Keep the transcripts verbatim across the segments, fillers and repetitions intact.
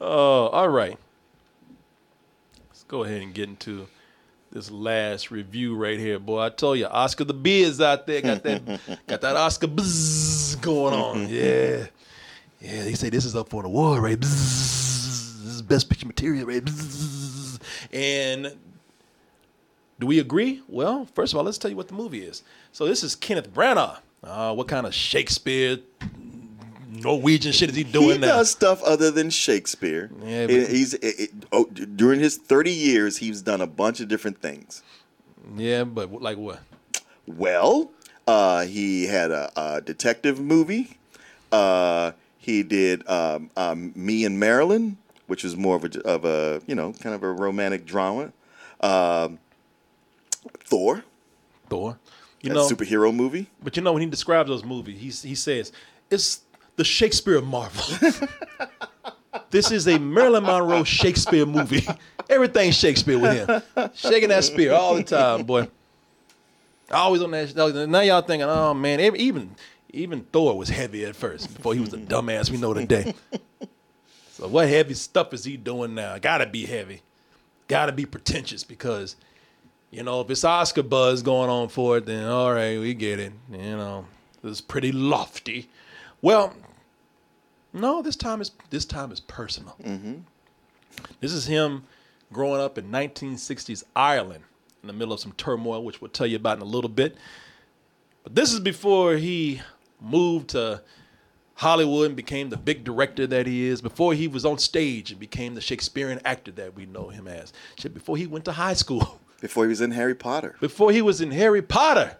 Oh, all right. Let's go ahead and get into this last review right here, boy. I told you, Oscar the Biz out there got that got that Oscar buzz going on. Yeah. Yeah, they say this is up for an award, right? Bzz. This is best picture material, right? Bzz. And do we agree? Well, first of all, let's tell you what the movie is. So this is Kenneth Branagh. Uh, what kind of Shakespeare, Norwegian shit is he doing he now? He does stuff other than Shakespeare. Yeah, but he's it, it, oh, during his thirty years, he's done a bunch of different things. Yeah, but like what? Well, uh, he had a, a detective movie. Uh, he did um, um, Me and Marilyn, which is more of a, of a you know kind of a romantic drama. Uh, Thor. Thor. You that know, superhero movie. But you know, when he describes those movies, he, he says, it's the Shakespeare of Marvel. This is a Marilyn Monroe Shakespeare movie. Everything's Shakespeare with him. Shaking that spear all the time, boy. Always on that. Now y'all thinking, oh, man, even, even Thor was heavy at first before he was the dumbass we know today. So what heavy stuff is he doing now? Gotta be heavy. Gotta be pretentious because... You know, if it's Oscar buzz going on for it, then all right, we get it. You know, it's pretty lofty. Well, no, this time is this time is personal. Mm-hmm. This is him growing up in nineteen sixties Ireland in the middle of some turmoil, which we'll tell you about in a little bit. But this is before he moved to Hollywood and became the big director that he is, before he was on stage and became the Shakespearean actor that we know him as. Shit, before he went to high school. Before he was in Harry Potter. Before he was in Harry Potter.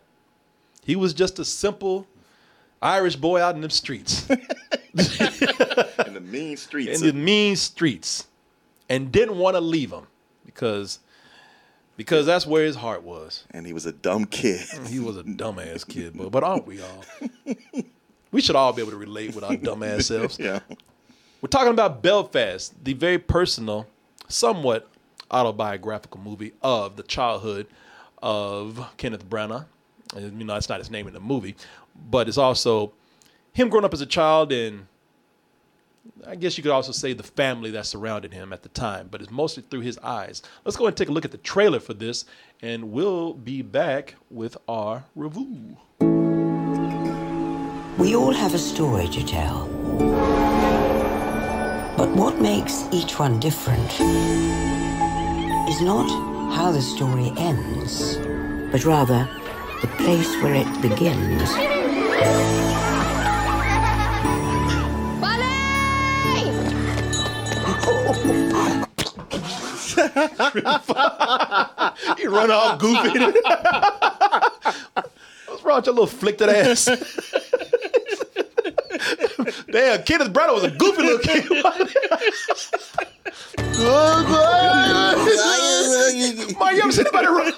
He was just a simple Irish boy out in them streets. In the mean streets. In the mean streets. And didn't want to leave them because, because that's where his heart was. And he was a dumb kid. He was a dumbass kid. But, but aren't we all? We should all be able to relate with our dumbass selves. Yeah. We're talking about Belfast, the very personal, somewhat autobiographical movie of the childhood of Kenneth Branagh. You know, that's not his name in the movie, but it's also him growing up as a child and I guess you could also say the family that surrounded him at the time, but it's mostly through his eyes. Let's go ahead and take a look at the trailer for this and we'll be back with our review. We all have a story to tell, but what makes each one different is not how the story ends, but rather the place where it begins. You run all goofy. What's wrong with your little flick to the ass? Damn, Kenneth Branagh was a goofy little kid. Oh, Mike, you ever seen anybody run?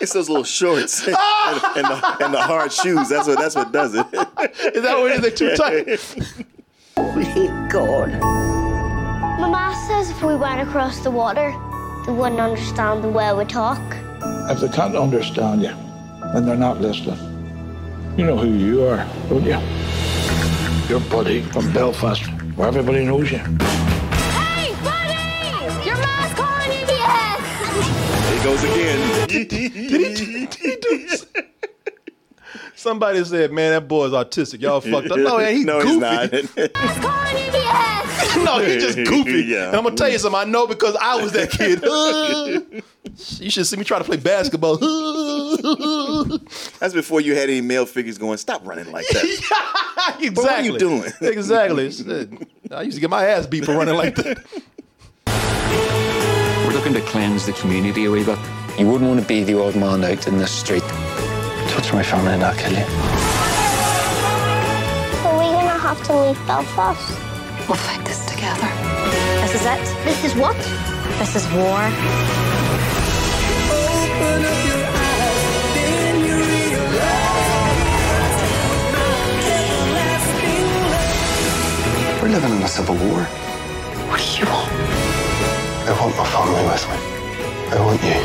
It's those little shorts and, and, the, and the hard shoes. That's what that's what does it. Is that what it is? They're too tight. Holy God! Mama says if we went across the water, they wouldn't understand the way we talk. If they can't understand you, then they're not listening. You know who you are, don't you? Your buddy from Belfast, where everybody knows you. Hey, buddy! Your mom's calling you. Yes! Here he goes again. Somebody said, man, that boy's autistic. Y'all fucked up. No, man, he's no, goofy. He's not. Your mom's calling you. Yes! No, he's just goofy. Yeah. And I'm going to tell you something. I know because I was that kid. You should see me try to play basketball. That's before you had any male figures going, stop running like that. Exactly. But what are you doing? Exactly. I used to get my ass beat for running like that. We're looking to cleanse the community a wee bit. You wouldn't want to be the odd man out in this street. Touch my family and I'll kill you. Are we going to have to leave Belfast? We'll fight this together. This is it. This is what? This is war. Open up your eyes, then you realize. We're living in a civil war. What do you want? I want my family with me. I want you.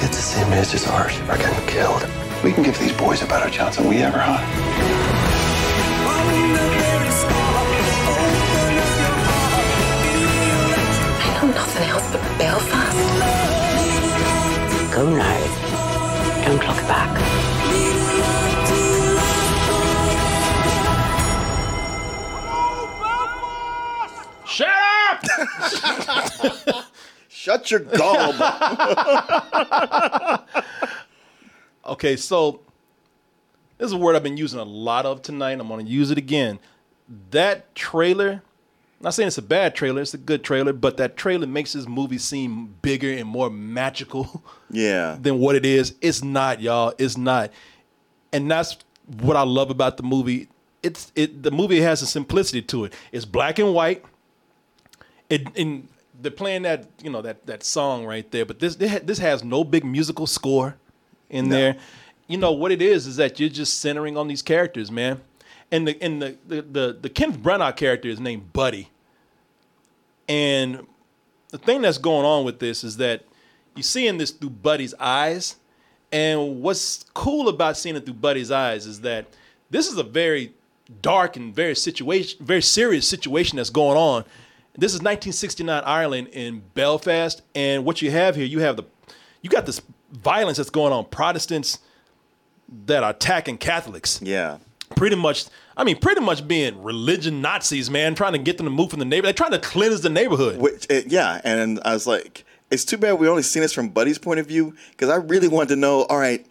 Kids the same age as ours are getting killed. We can give these boys a better chance than we ever had. I know nothing else but Belfast. Go now. Don't look back. Shut your gob. Okay, so this is a word I've been using a lot of tonight. I'm going to use it again. That trailer, I'm not saying it's a bad trailer. It's a good trailer. But that trailer makes this movie seem bigger and more magical yeah. than what it is. It's not, y'all. It's not. And that's what I love about the movie. It's it. The movie has a simplicity to it. It's black and white. It, and they're playing that, you know, that, that song right there. But this this has no big musical score in no. there. You know what it is is that you're just centering on these characters, man. And the and the the the, the Kenneth Branagh character is named Buddy. And the thing that's going on with this is that you're seeing this through Buddy's eyes. And what's cool about seeing it through Buddy's eyes is that this is a very dark and very situation, very serious situation that's going on. This is nineteen sixty-nine Ireland in Belfast, and what you have here, you have the, you got this violence that's going on. Protestants that are attacking Catholics. Yeah, pretty much. I mean, pretty much being religion Nazis, man, trying to get them to move from the neighborhood. They're trying to cleanse the neighborhood. Which, it, yeah, and I was like, it's too bad we only seen this from Buddy's point of view, because I really wanted to know. All right,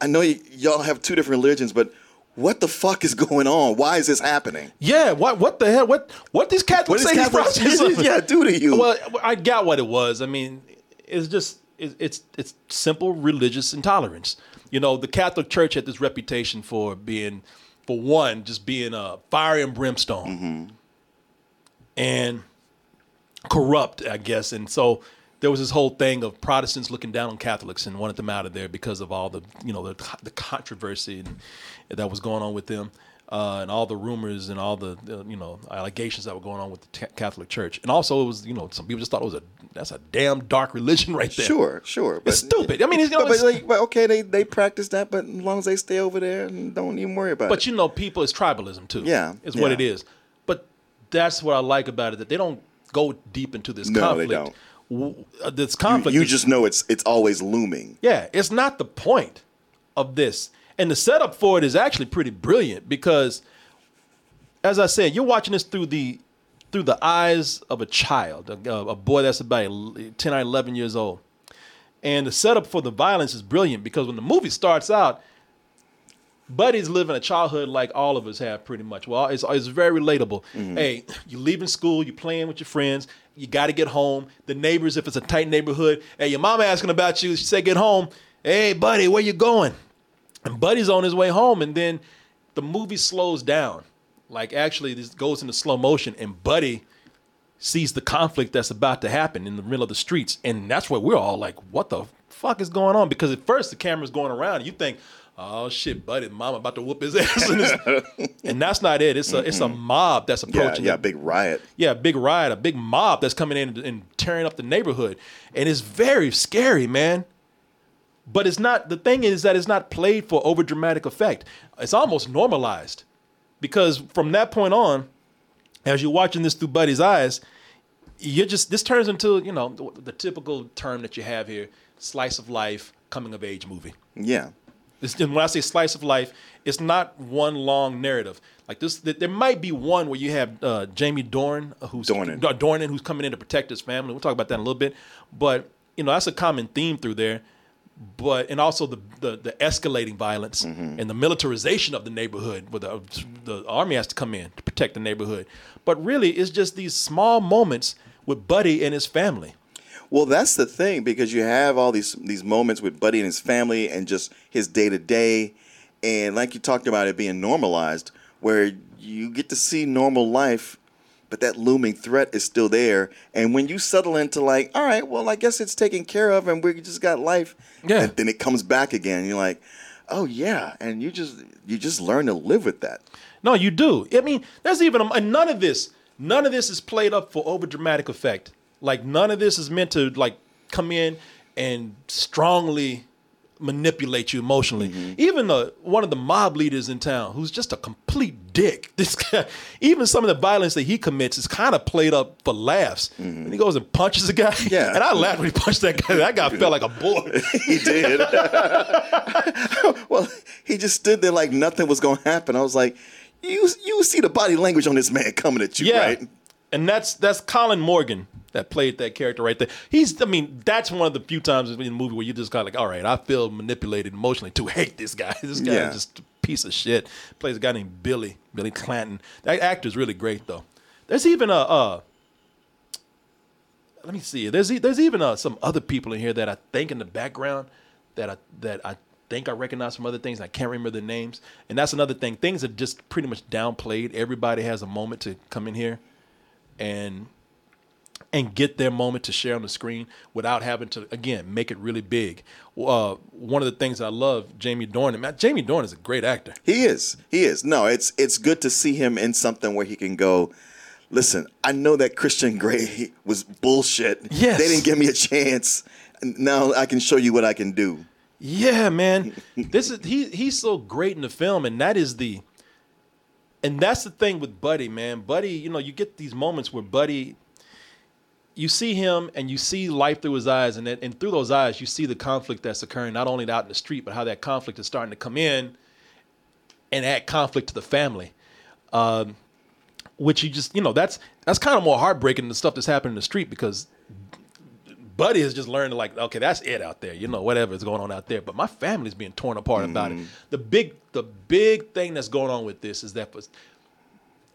I know y- y'all have two different religions, but. What the fuck is going on? Why is this happening? Yeah, what what the hell? What what these Catholics what say Catholics, these Protestants yeah, do to you? Well, I got what it was. I mean, it's just it's, it's it's simple religious intolerance. You know, the Catholic Church had this reputation for being, for one, just being a fire and brimstone mm-hmm. and corrupt, I guess. And so there was this whole thing of Protestants looking down on Catholics and wanted them out of there because of all the, you know, the, the controversy and, that was going on with them, uh, and all the rumors and all the, uh, you know, allegations that were going on with the t- Catholic Church. And also, it was, you know, some people just thought it was a that's a damn dark religion right there. Sure, sure, but it's stupid. I mean, it's, you know, but, it's, but, like, but okay, they they practice that, but as long as they stay over there and don't even worry about but, it. But you know, people, it's tribalism too. Yeah, is yeah. what it is. But that's what I like about it, that they don't go deep into this no, conflict. They don't. This conflict, you, you just know it's it's always looming. Yeah, it's not the point of this, and the setup for it is actually pretty brilliant because, as I said, you're watching this through the through the eyes of a child, a, a boy that's about ten or eleven years old, and the setup for the violence is brilliant because when the movie starts out, Buddy's living a childhood like all of us have, pretty much. Well, it's it's very relatable. Mm-hmm. Hey, you're leaving school, you're playing with your friends. You got to get home. The neighbors, if it's a tight neighborhood, hey, your mama asking about you. She said, get home. Hey, buddy, where you going? And Buddy's on his way home. And then the movie slows down. Like, actually, this goes into slow motion. And Buddy sees the conflict that's about to happen in the middle of the streets. And that's where we're all like, what the fuck is going on? Because at first, the camera's going around. You think, oh, shit, Buddy, mama about to whoop his ass. And that's not it. It's a, it's a mob that's approaching. Yeah, yeah, a big riot. Yeah, a big riot, a big mob that's coming in and, and tearing up the neighborhood. And it's very scary, man. But it's not, the thing is that it's not played for over dramatic effect. It's almost normalized. Because from that point on, as you're watching this through Buddy's eyes, you're just, this turns into, you know, the, the typical term that you have here, slice of life, coming of age movie. Yeah. When I say slice of life, it's not one long narrative. Like this, there might be one where you have uh, Jamie Dornan, who's Dornan. Dornan, who's coming in to protect his family. We'll talk about that in a little bit. But you know, that's a common theme through there. But and also the the, the escalating violence mm-hmm. and the militarization of the neighborhood, where the the army has to come in to protect the neighborhood. But really, it's just these small moments with Buddy and his family. Well, that's the thing, because you have all these these moments with Buddy and his family and just his day-to-day. And like you talked about, it being normalized, where you get to see normal life, but that looming threat is still there. And when you settle into like, all right, well, I guess it's taken care of and we just got life. Yeah. And then it comes back again. And you're like, oh, yeah. And you just you just learn to live with that. No, you do. I mean, there's even a, none of this. None of this is played up for overdramatic effect. Like, none of this is meant to, like, come in and strongly manipulate you emotionally. Mm-hmm. Even the, one of the mob leaders in town, who's just a complete dick. This guy, even some of the violence that he commits is kind of played up for laughs. Mm-hmm. And he goes and punches a guy. Yeah. And I laughed when he punched that guy. That guy felt like a boy. He did. Well, he just stood there like nothing was going to happen. I was like, you you see the body language on this man coming at you, yeah. right? And that's that's Colin Morgan that played that character right there. He's, I mean, that's one of the few times in the movie where you just kind of like, all right, I feel manipulated emotionally to hate this guy. This guy yeah. is just a piece of shit. Plays a guy named Billy, Billy Clanton. That actor's really great, though. There's even a, uh, let me see. There's there's even a, some other people in here that I think in the background that I, that I think I recognize from other things. I can't remember the names. And that's another thing. Things are just pretty much downplayed. Everybody has a moment to come in here and and get their moment to share on the screen without having to, again, make it really big. Uh, one of the things I love, Jamie Dornan. Man, Jamie Dornan is a great actor. He is. He is. No, it's it's good to see him in something where he can go, listen, I know that Christian Grey was bullshit. Yes. They didn't give me a chance. Now I can show you what I can do. Yeah, man. This is he. He's so great in the film, and that is the... And that's the thing with Buddy, man. Buddy, you know, you get these moments where Buddy, you see him and you see life through his eyes. And that, and through those eyes, you see the conflict that's occurring, not only out in the street, but how that conflict is starting to come in and add conflict to the family. Um, which you just, you know, that's that's kind of more heartbreaking than the stuff that's happening in the street, because Buddy has just learned, like, okay, that's it out there. You know, whatever is going on out there. But my family's being torn apart mm-hmm. about it. The big the big thing that's going on with this is that,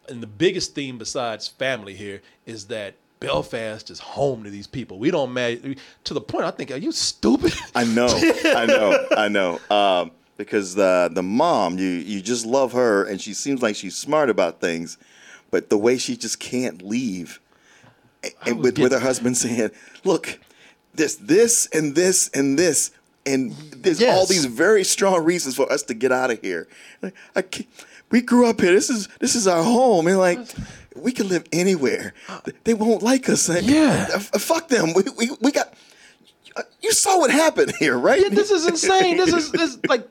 and the biggest theme besides family here, is that Belfast is home to these people. We don't matter. To the point, I think, are you stupid? I know. I know. I know. Um, because the, the mom, you, you just love her, and she seems like she's smart about things. But the way she just can't leave. And with, with her husband saying, look, this, this, and this, and this, and there's yes. all these very strong reasons for us to get out of here. Like, I can't, we grew up here. This is this is our home. And like, we can live anywhere. They won't like us. Like, yeah, f- fuck them. We, we we got. You saw what happened here, right? Yeah, this is insane. This is this like.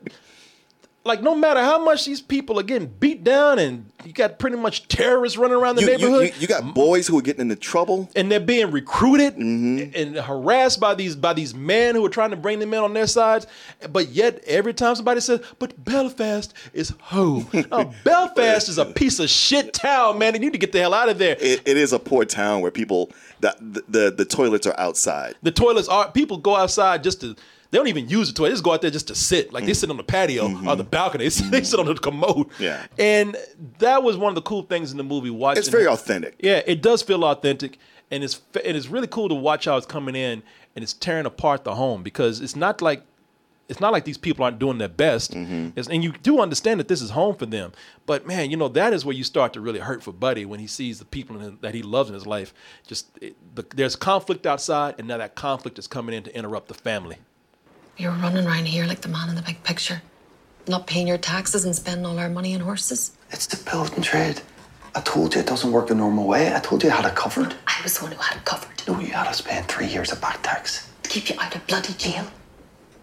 Like, no matter how much these people are getting beat down, and you got pretty much terrorists running around the you, neighborhood. You, you, you got boys who are getting into trouble. And they're being recruited mm-hmm. and harassed by these by these men who are trying to bring them in on their sides. But yet, every time somebody says, but Belfast is home. Now, Belfast is a piece of shit town, man. They need to get the hell out of there. It, it is a poor town where people, the, the, the toilets are outside. The toilets are, people go outside just to... They don't even use the toilet. They just go out there just to sit. Like, they sit on the patio mm-hmm. or the balcony. They sit, mm-hmm. they sit on the commode. Yeah. And that was one of the cool things in the movie. Watching It's very it. authentic. Yeah, it does feel authentic. And it's and it's really cool to watch how it's coming in and it's tearing apart the home, because it's not like it's not like these people aren't doing their best. Mm-hmm. And you do understand that this is home for them. But, man, you know, that is where you start to really hurt for Buddy, when he sees the people in his, that he loves in his life. Just it, the, there's conflict outside, and now that conflict is coming in to interrupt the family. You're running around here like the man in the big picture, not paying your taxes and spending all our money on horses. It's the building trade. I told you it doesn't work the normal way. I told you I had it covered. I was the one who had it covered. No, you had to spend three years of back tax. To keep you out of bloody jail.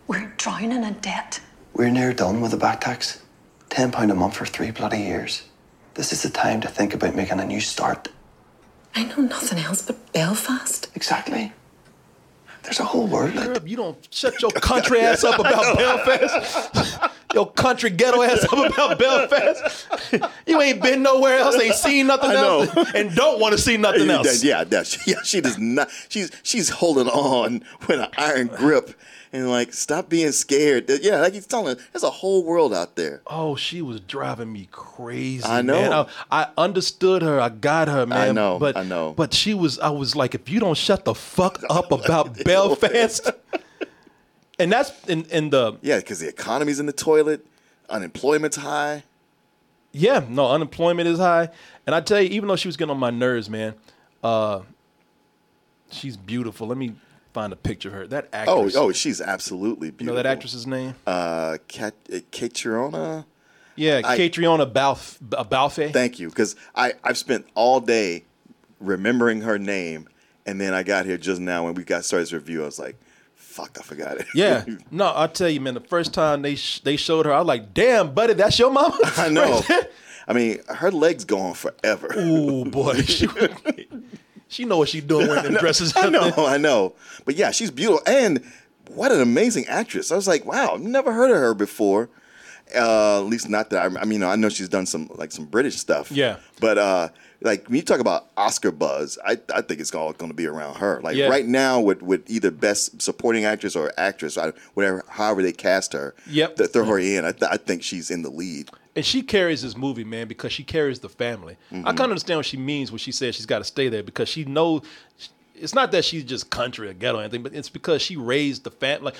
We're drowning in debt. We're near done with the back tax. Ten pound a month for three bloody years. This is the time to think about making a new start. I know nothing else but Belfast. Exactly. There's a whole world. Like, you don't shut your country ass up about Belfast. Your country ghetto ass up about Belfast. You ain't been nowhere else, ain't seen nothing else, and don't want to see nothing else. Yeah, yeah, yeah. She does not. She's she's holding on with an iron grip, and like, stop being scared. Yeah, like he's telling her, there's a whole world out there. Oh, she was driving me crazy. I know. Man. I, I understood her. I got her, man. I know. But, I know. But she was. I was like, if you don't shut the fuck up about Belfast. Belfast, and that's in, in the yeah, because the economy's in the toilet, unemployment's high. Yeah, no, unemployment is high, and I tell you, even though she was getting on my nerves, man, uh, she's beautiful. Let me find a picture of her. That actress. Oh, oh, she's absolutely beautiful. You know that actress's name? Uh, Cat uh, Caitríona. Yeah, Caitríona Balfe. Balfe. Thank you, because I I've spent all day remembering her name. And then I got here just now when we got started this review. I was like, fuck, I forgot it. Yeah. No, I tell you, man, the first time they sh- they showed her, I was like, damn, buddy, that's your mama? I know. I mean, her legs go on forever. Ooh, boy. She, she know what she's doing when them dresses up. I know, I know. But yeah, she's beautiful. And what an amazing actress. I was like, wow, I've never heard of her before. Uh, at least not that I, I mean, I know she's done some like some British stuff. Yeah. But uh, like when you talk about Oscar buzz, I I think it's all going to be around her. Like yeah. right now with, with either best supporting actress or actress, whatever, however they cast her, yep. th- throw her in. I th- I think she's in the lead. And she carries this movie, man, because she carries the family. Mm-hmm. I kind of understand what she means when she says she's got to stay there because she knows. It's not that she's just country or ghetto or anything, but it's because she raised the family. Like,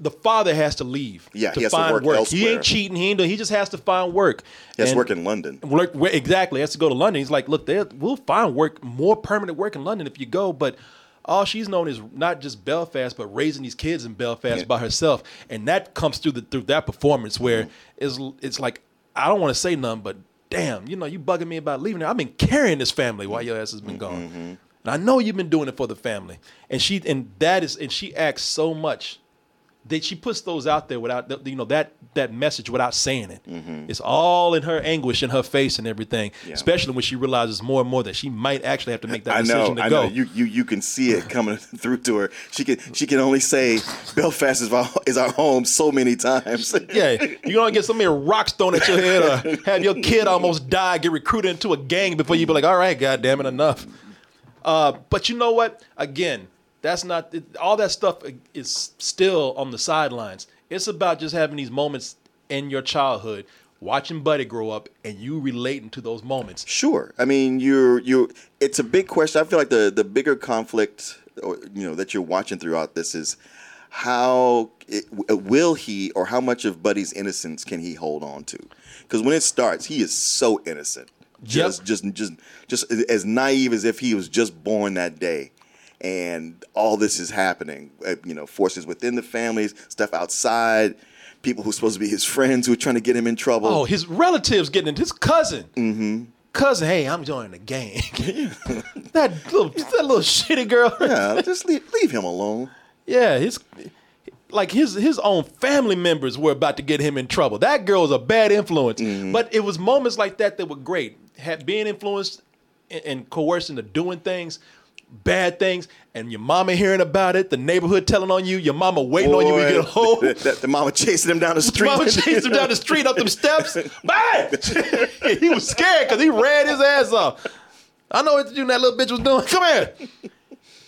the father has to leave yeah, to he has find to work. work. Elsewhere. He ain't cheating. He ain't doing, he just has to find work. He has and to work in London. Work, exactly. He has to go to London. He's like, look, we'll find work, more permanent work in London if you go. But all she's known is not just Belfast, but raising these kids in Belfast yeah. by herself. And that comes through the through that performance where mm-hmm. it's, it's like, I don't want to say nothing, but damn, you know, you bugging me about leaving. Her. I've been carrying this family while your ass has been gone. Mm-hmm. And I know you've been doing it for the family, and she and that is and she acts so much that she puts those out there without you know that that message without saying it. Mm-hmm. It's all in her anguish in her face and everything, yeah. especially when she realizes more and more that she might actually have to make that I decision know, to I go. Know. You you you can see it coming through to her. She can she can only say Belfast is our, is our home so many times. yeah, you're gonna get so many rocks thrown at your head, or have your kid almost die, get recruited into a gang before you be like, all right, goddamn it, enough. Uh, but you know what? Again, that's not it, all that stuff is still on the sidelines. It's about just having these moments in your childhood, watching Buddy grow up, and you relating to those moments. Sure, I mean, you're you. It's a big question. I feel like the the bigger conflict, or, you know, that you're watching throughout this is how it, will he, or how much of Buddy's innocence can he hold on to? Because when it starts, he is so innocent. Just, yep. just, just, just as naive as if he was just born that day, and all this is happening. You know, forces within the families, stuff outside, people who's supposed to be his friends who are trying to get him in trouble. Oh, his relatives getting into his cousin. Mm-hmm. Cousin, hey, I'm joining the gang. that little, that little shitty girl. yeah, just leave, leave him alone. Yeah, his. Like his his own family members were about to get him in trouble. That girl was a bad influence. Mm-hmm. But it was moments like that that were great. Had being influenced and, and coerced into doing things, bad things, and your mama hearing about it, the neighborhood telling on you, your mama waiting Boy, on you when you get home. The, the, the mama chasing him down the street. The mama chasing him down the street up them steps. Bang! He was scared because he ran his ass off. I know what that little bitch was doing. Come here.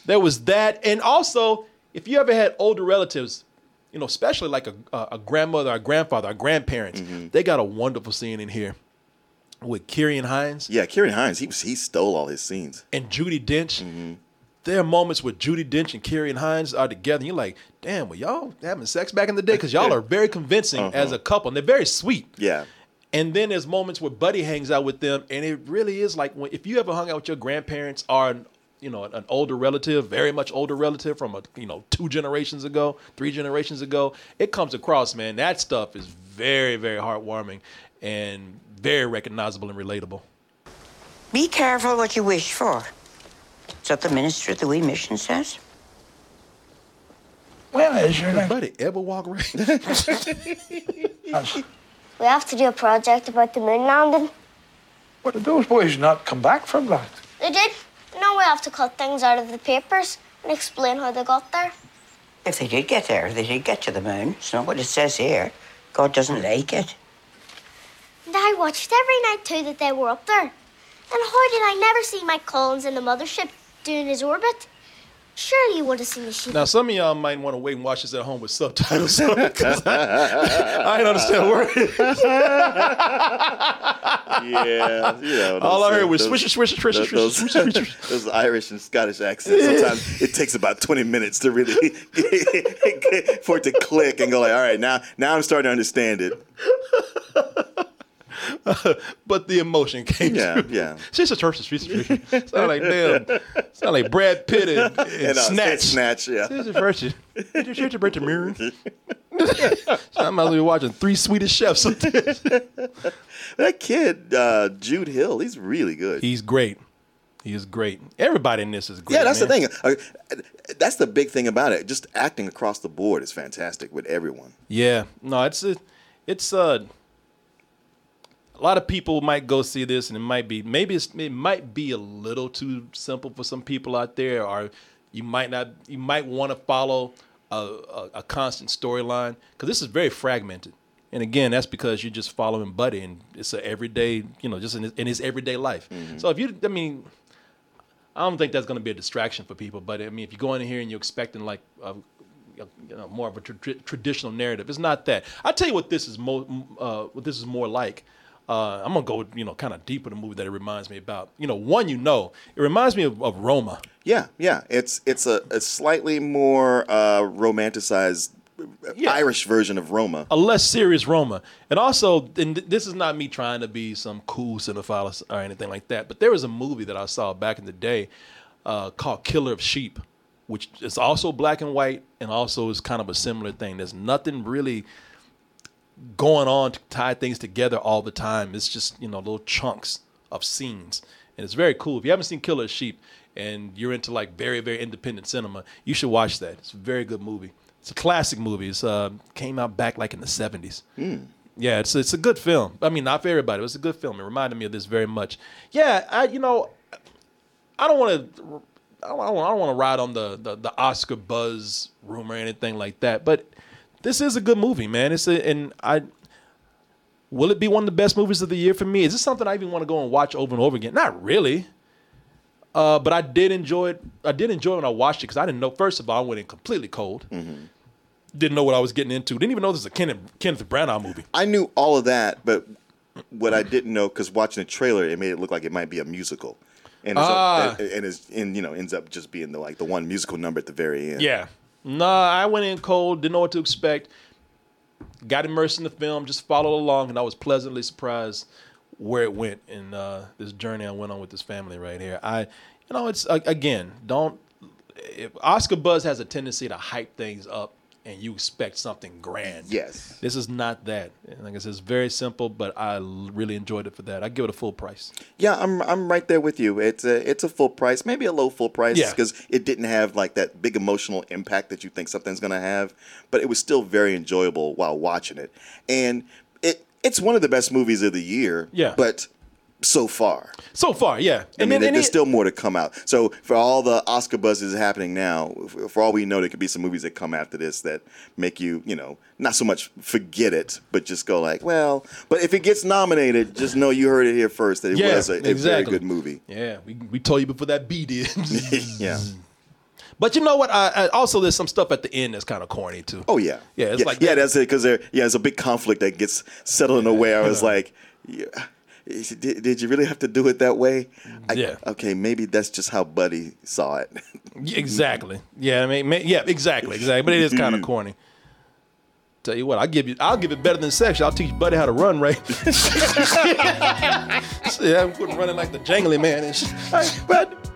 There was that. And also, if you ever had older relatives, you know, especially like a a grandmother, a grandfather, a grandparents, mm-hmm. they got a wonderful scene in here with Ciarán Hinds. Yeah, Ciarán Hinds, he he stole all his scenes. And Judi Dench. Mm-hmm. There are moments where Judi Dench and Ciarán Hinds are together, and you're like, damn, were y'all having sex back in the day? Because y'all yeah. are very convincing uh-huh. as a couple, and they're very sweet. Yeah. And then there's moments where Buddy hangs out with them, and it really is like, when, if you ever hung out with your grandparents or an you know, an older relative, very much older relative from, a you know, two generations ago, three generations ago, it comes across, man. That stuff is very, very heartwarming and very recognizable and relatable. Be careful what you wish for. Is that the minister of the wee mission says? Well, is your name? Buddy ever walk right? We have to do a project about the moon landing. What did those boys not come back from that? They did. No, we have to cut things out of the papers and explain how they got there. If they did get there, they did get to the moon. It's not what it says here. God doesn't like it. And I watched every night, too, that they were up there. And how did I never see Mike Collins in the mothership doing his orbit? Surely you would have seen the ship. Now, some of y'all might want to wait and watch this at home with subtitles on it, because I, I don't understand a word. yeah. You know, all I heard was swisher, swisher, swisher, swisher. Those Irish and Scottish accents. Sometimes it takes about twenty minutes to really for it to click and go like, all right, now, now I'm starting to understand it. Uh, but the emotion came yeah, through. Yeah, she's a church street. Sound like damn. Sound like Brad Pitt and, and, and uh, Snatch. Snatch, yeah. She's a virtue. Did you shoot your break the mirror? So I might as well be watching Three Swedish Chefs. That kid, uh, Jude Hill, he's really good. He's great. He is great. Everybody in this is great. Yeah, that's man. the thing. That's the big thing about it. Just acting across the board is fantastic with everyone. Yeah. No, it's a, it's a, a lot of people might go see this, and it might be maybe it's, it might be a little too simple for some people out there, or you might not. You might want to follow a, a, a constant storyline, because this is very fragmented. And again, that's because you're just following Buddy, and it's an everyday, you know, just in his, in his everyday life. Mm-hmm. So if you, I mean, I don't think that's going to be a distraction for people. But I mean, if you go in here and you're expecting like, a, you know, more of a tra- traditional narrative, it's not that. I tell you what, this is more, uh, what this is more like. Uh, I'm gonna go, you know, kind of deep with a movie that it reminds me about. You know, one you know, it reminds me of, of Roma. Yeah, yeah, it's it's a, a slightly more uh, romanticized. Yeah. Irish version of Roma, a less serious Roma, and also, and this is not me trying to be some cool cinephile or anything like that. But there was a movie that I saw back in the day uh, called Killer of Sheep, which is also black and white, and also is kind of a similar thing. There's nothing really going on to tie things together all the time. It's just, you know, little chunks of scenes, and it's very cool. If you haven't seen Killer of Sheep and you're into like very very independent cinema, you should watch that. It's a very good movie. It's a classic movie. It uh, came out back like in the seventies. Mm. Yeah, it's it's a good film. I mean, not for everybody. It was a good film. It reminded me of this very much. Yeah, I you know, I don't want to, I don't want to ride on the, the the Oscar buzz rumor or anything like that. But this is a good movie, man. It's a, and I will it be one of the best movies of the year for me? Is this something I even want to go and watch over and over again? Not really. Uh, but I did enjoy it. I did enjoy it when I watched it, because I didn't know. First of all, I went in completely cold. Mm-hmm. Didn't know what I was getting into. Didn't even know this was a Kenneth, Kenneth Branagh movie. I knew all of that, but what I didn't know, because watching the trailer, it made it look like it might be a musical, and it's ah. a, and it's and you know ends up just being the like the one musical number at the very end. Yeah, nah, I went in cold, didn't know what to expect. Got immersed in the film, just followed along, and I was pleasantly surprised where it went in uh, this journey I went on with this family right here. I, you know, it's again, don't. If Oscar buzz has a tendency to hype things up, and you expect something grand. Yes. This is not that. Like I said, it's very simple, but I really enjoyed it for that. I give it a full price. Yeah, I'm I'm right there with you. It's a, it's a full price, maybe a low full price, because yeah. it didn't have like that big emotional impact that you think something's going to have, but it was still very enjoyable while watching it. And it it's one of the best movies of the year, yeah. but so far. So far, yeah. And I mean, then, and there's it, still more to come out. So for all the Oscar buzzes happening now, for all we know, there could be some movies that come after this that make you, you know, not so much forget it, but just go like, well. But if it gets nominated, just know you heard it here first, that it yeah, was a, a exactly. very good movie. Yeah, we we told you before that B did. yeah. But you know what? I, I also, there's some stuff at the end that's kind of corny, too. Oh, yeah. Yeah, it's yeah, like. That. Yeah, that's it, because there, yeah, there's a big conflict that gets settled in a way I was like, yeah. Did, did you really have to do it that way? I, yeah. Okay, maybe that's just how Buddy saw it. exactly. Yeah. I mean. May, yeah. Exactly. Exactly. But it is kind of corny. Tell you what, I'll give you. I'll give it better than sex. I'll teach Buddy how to run right. yeah, I'm running like the jangly man and shit. All right, but.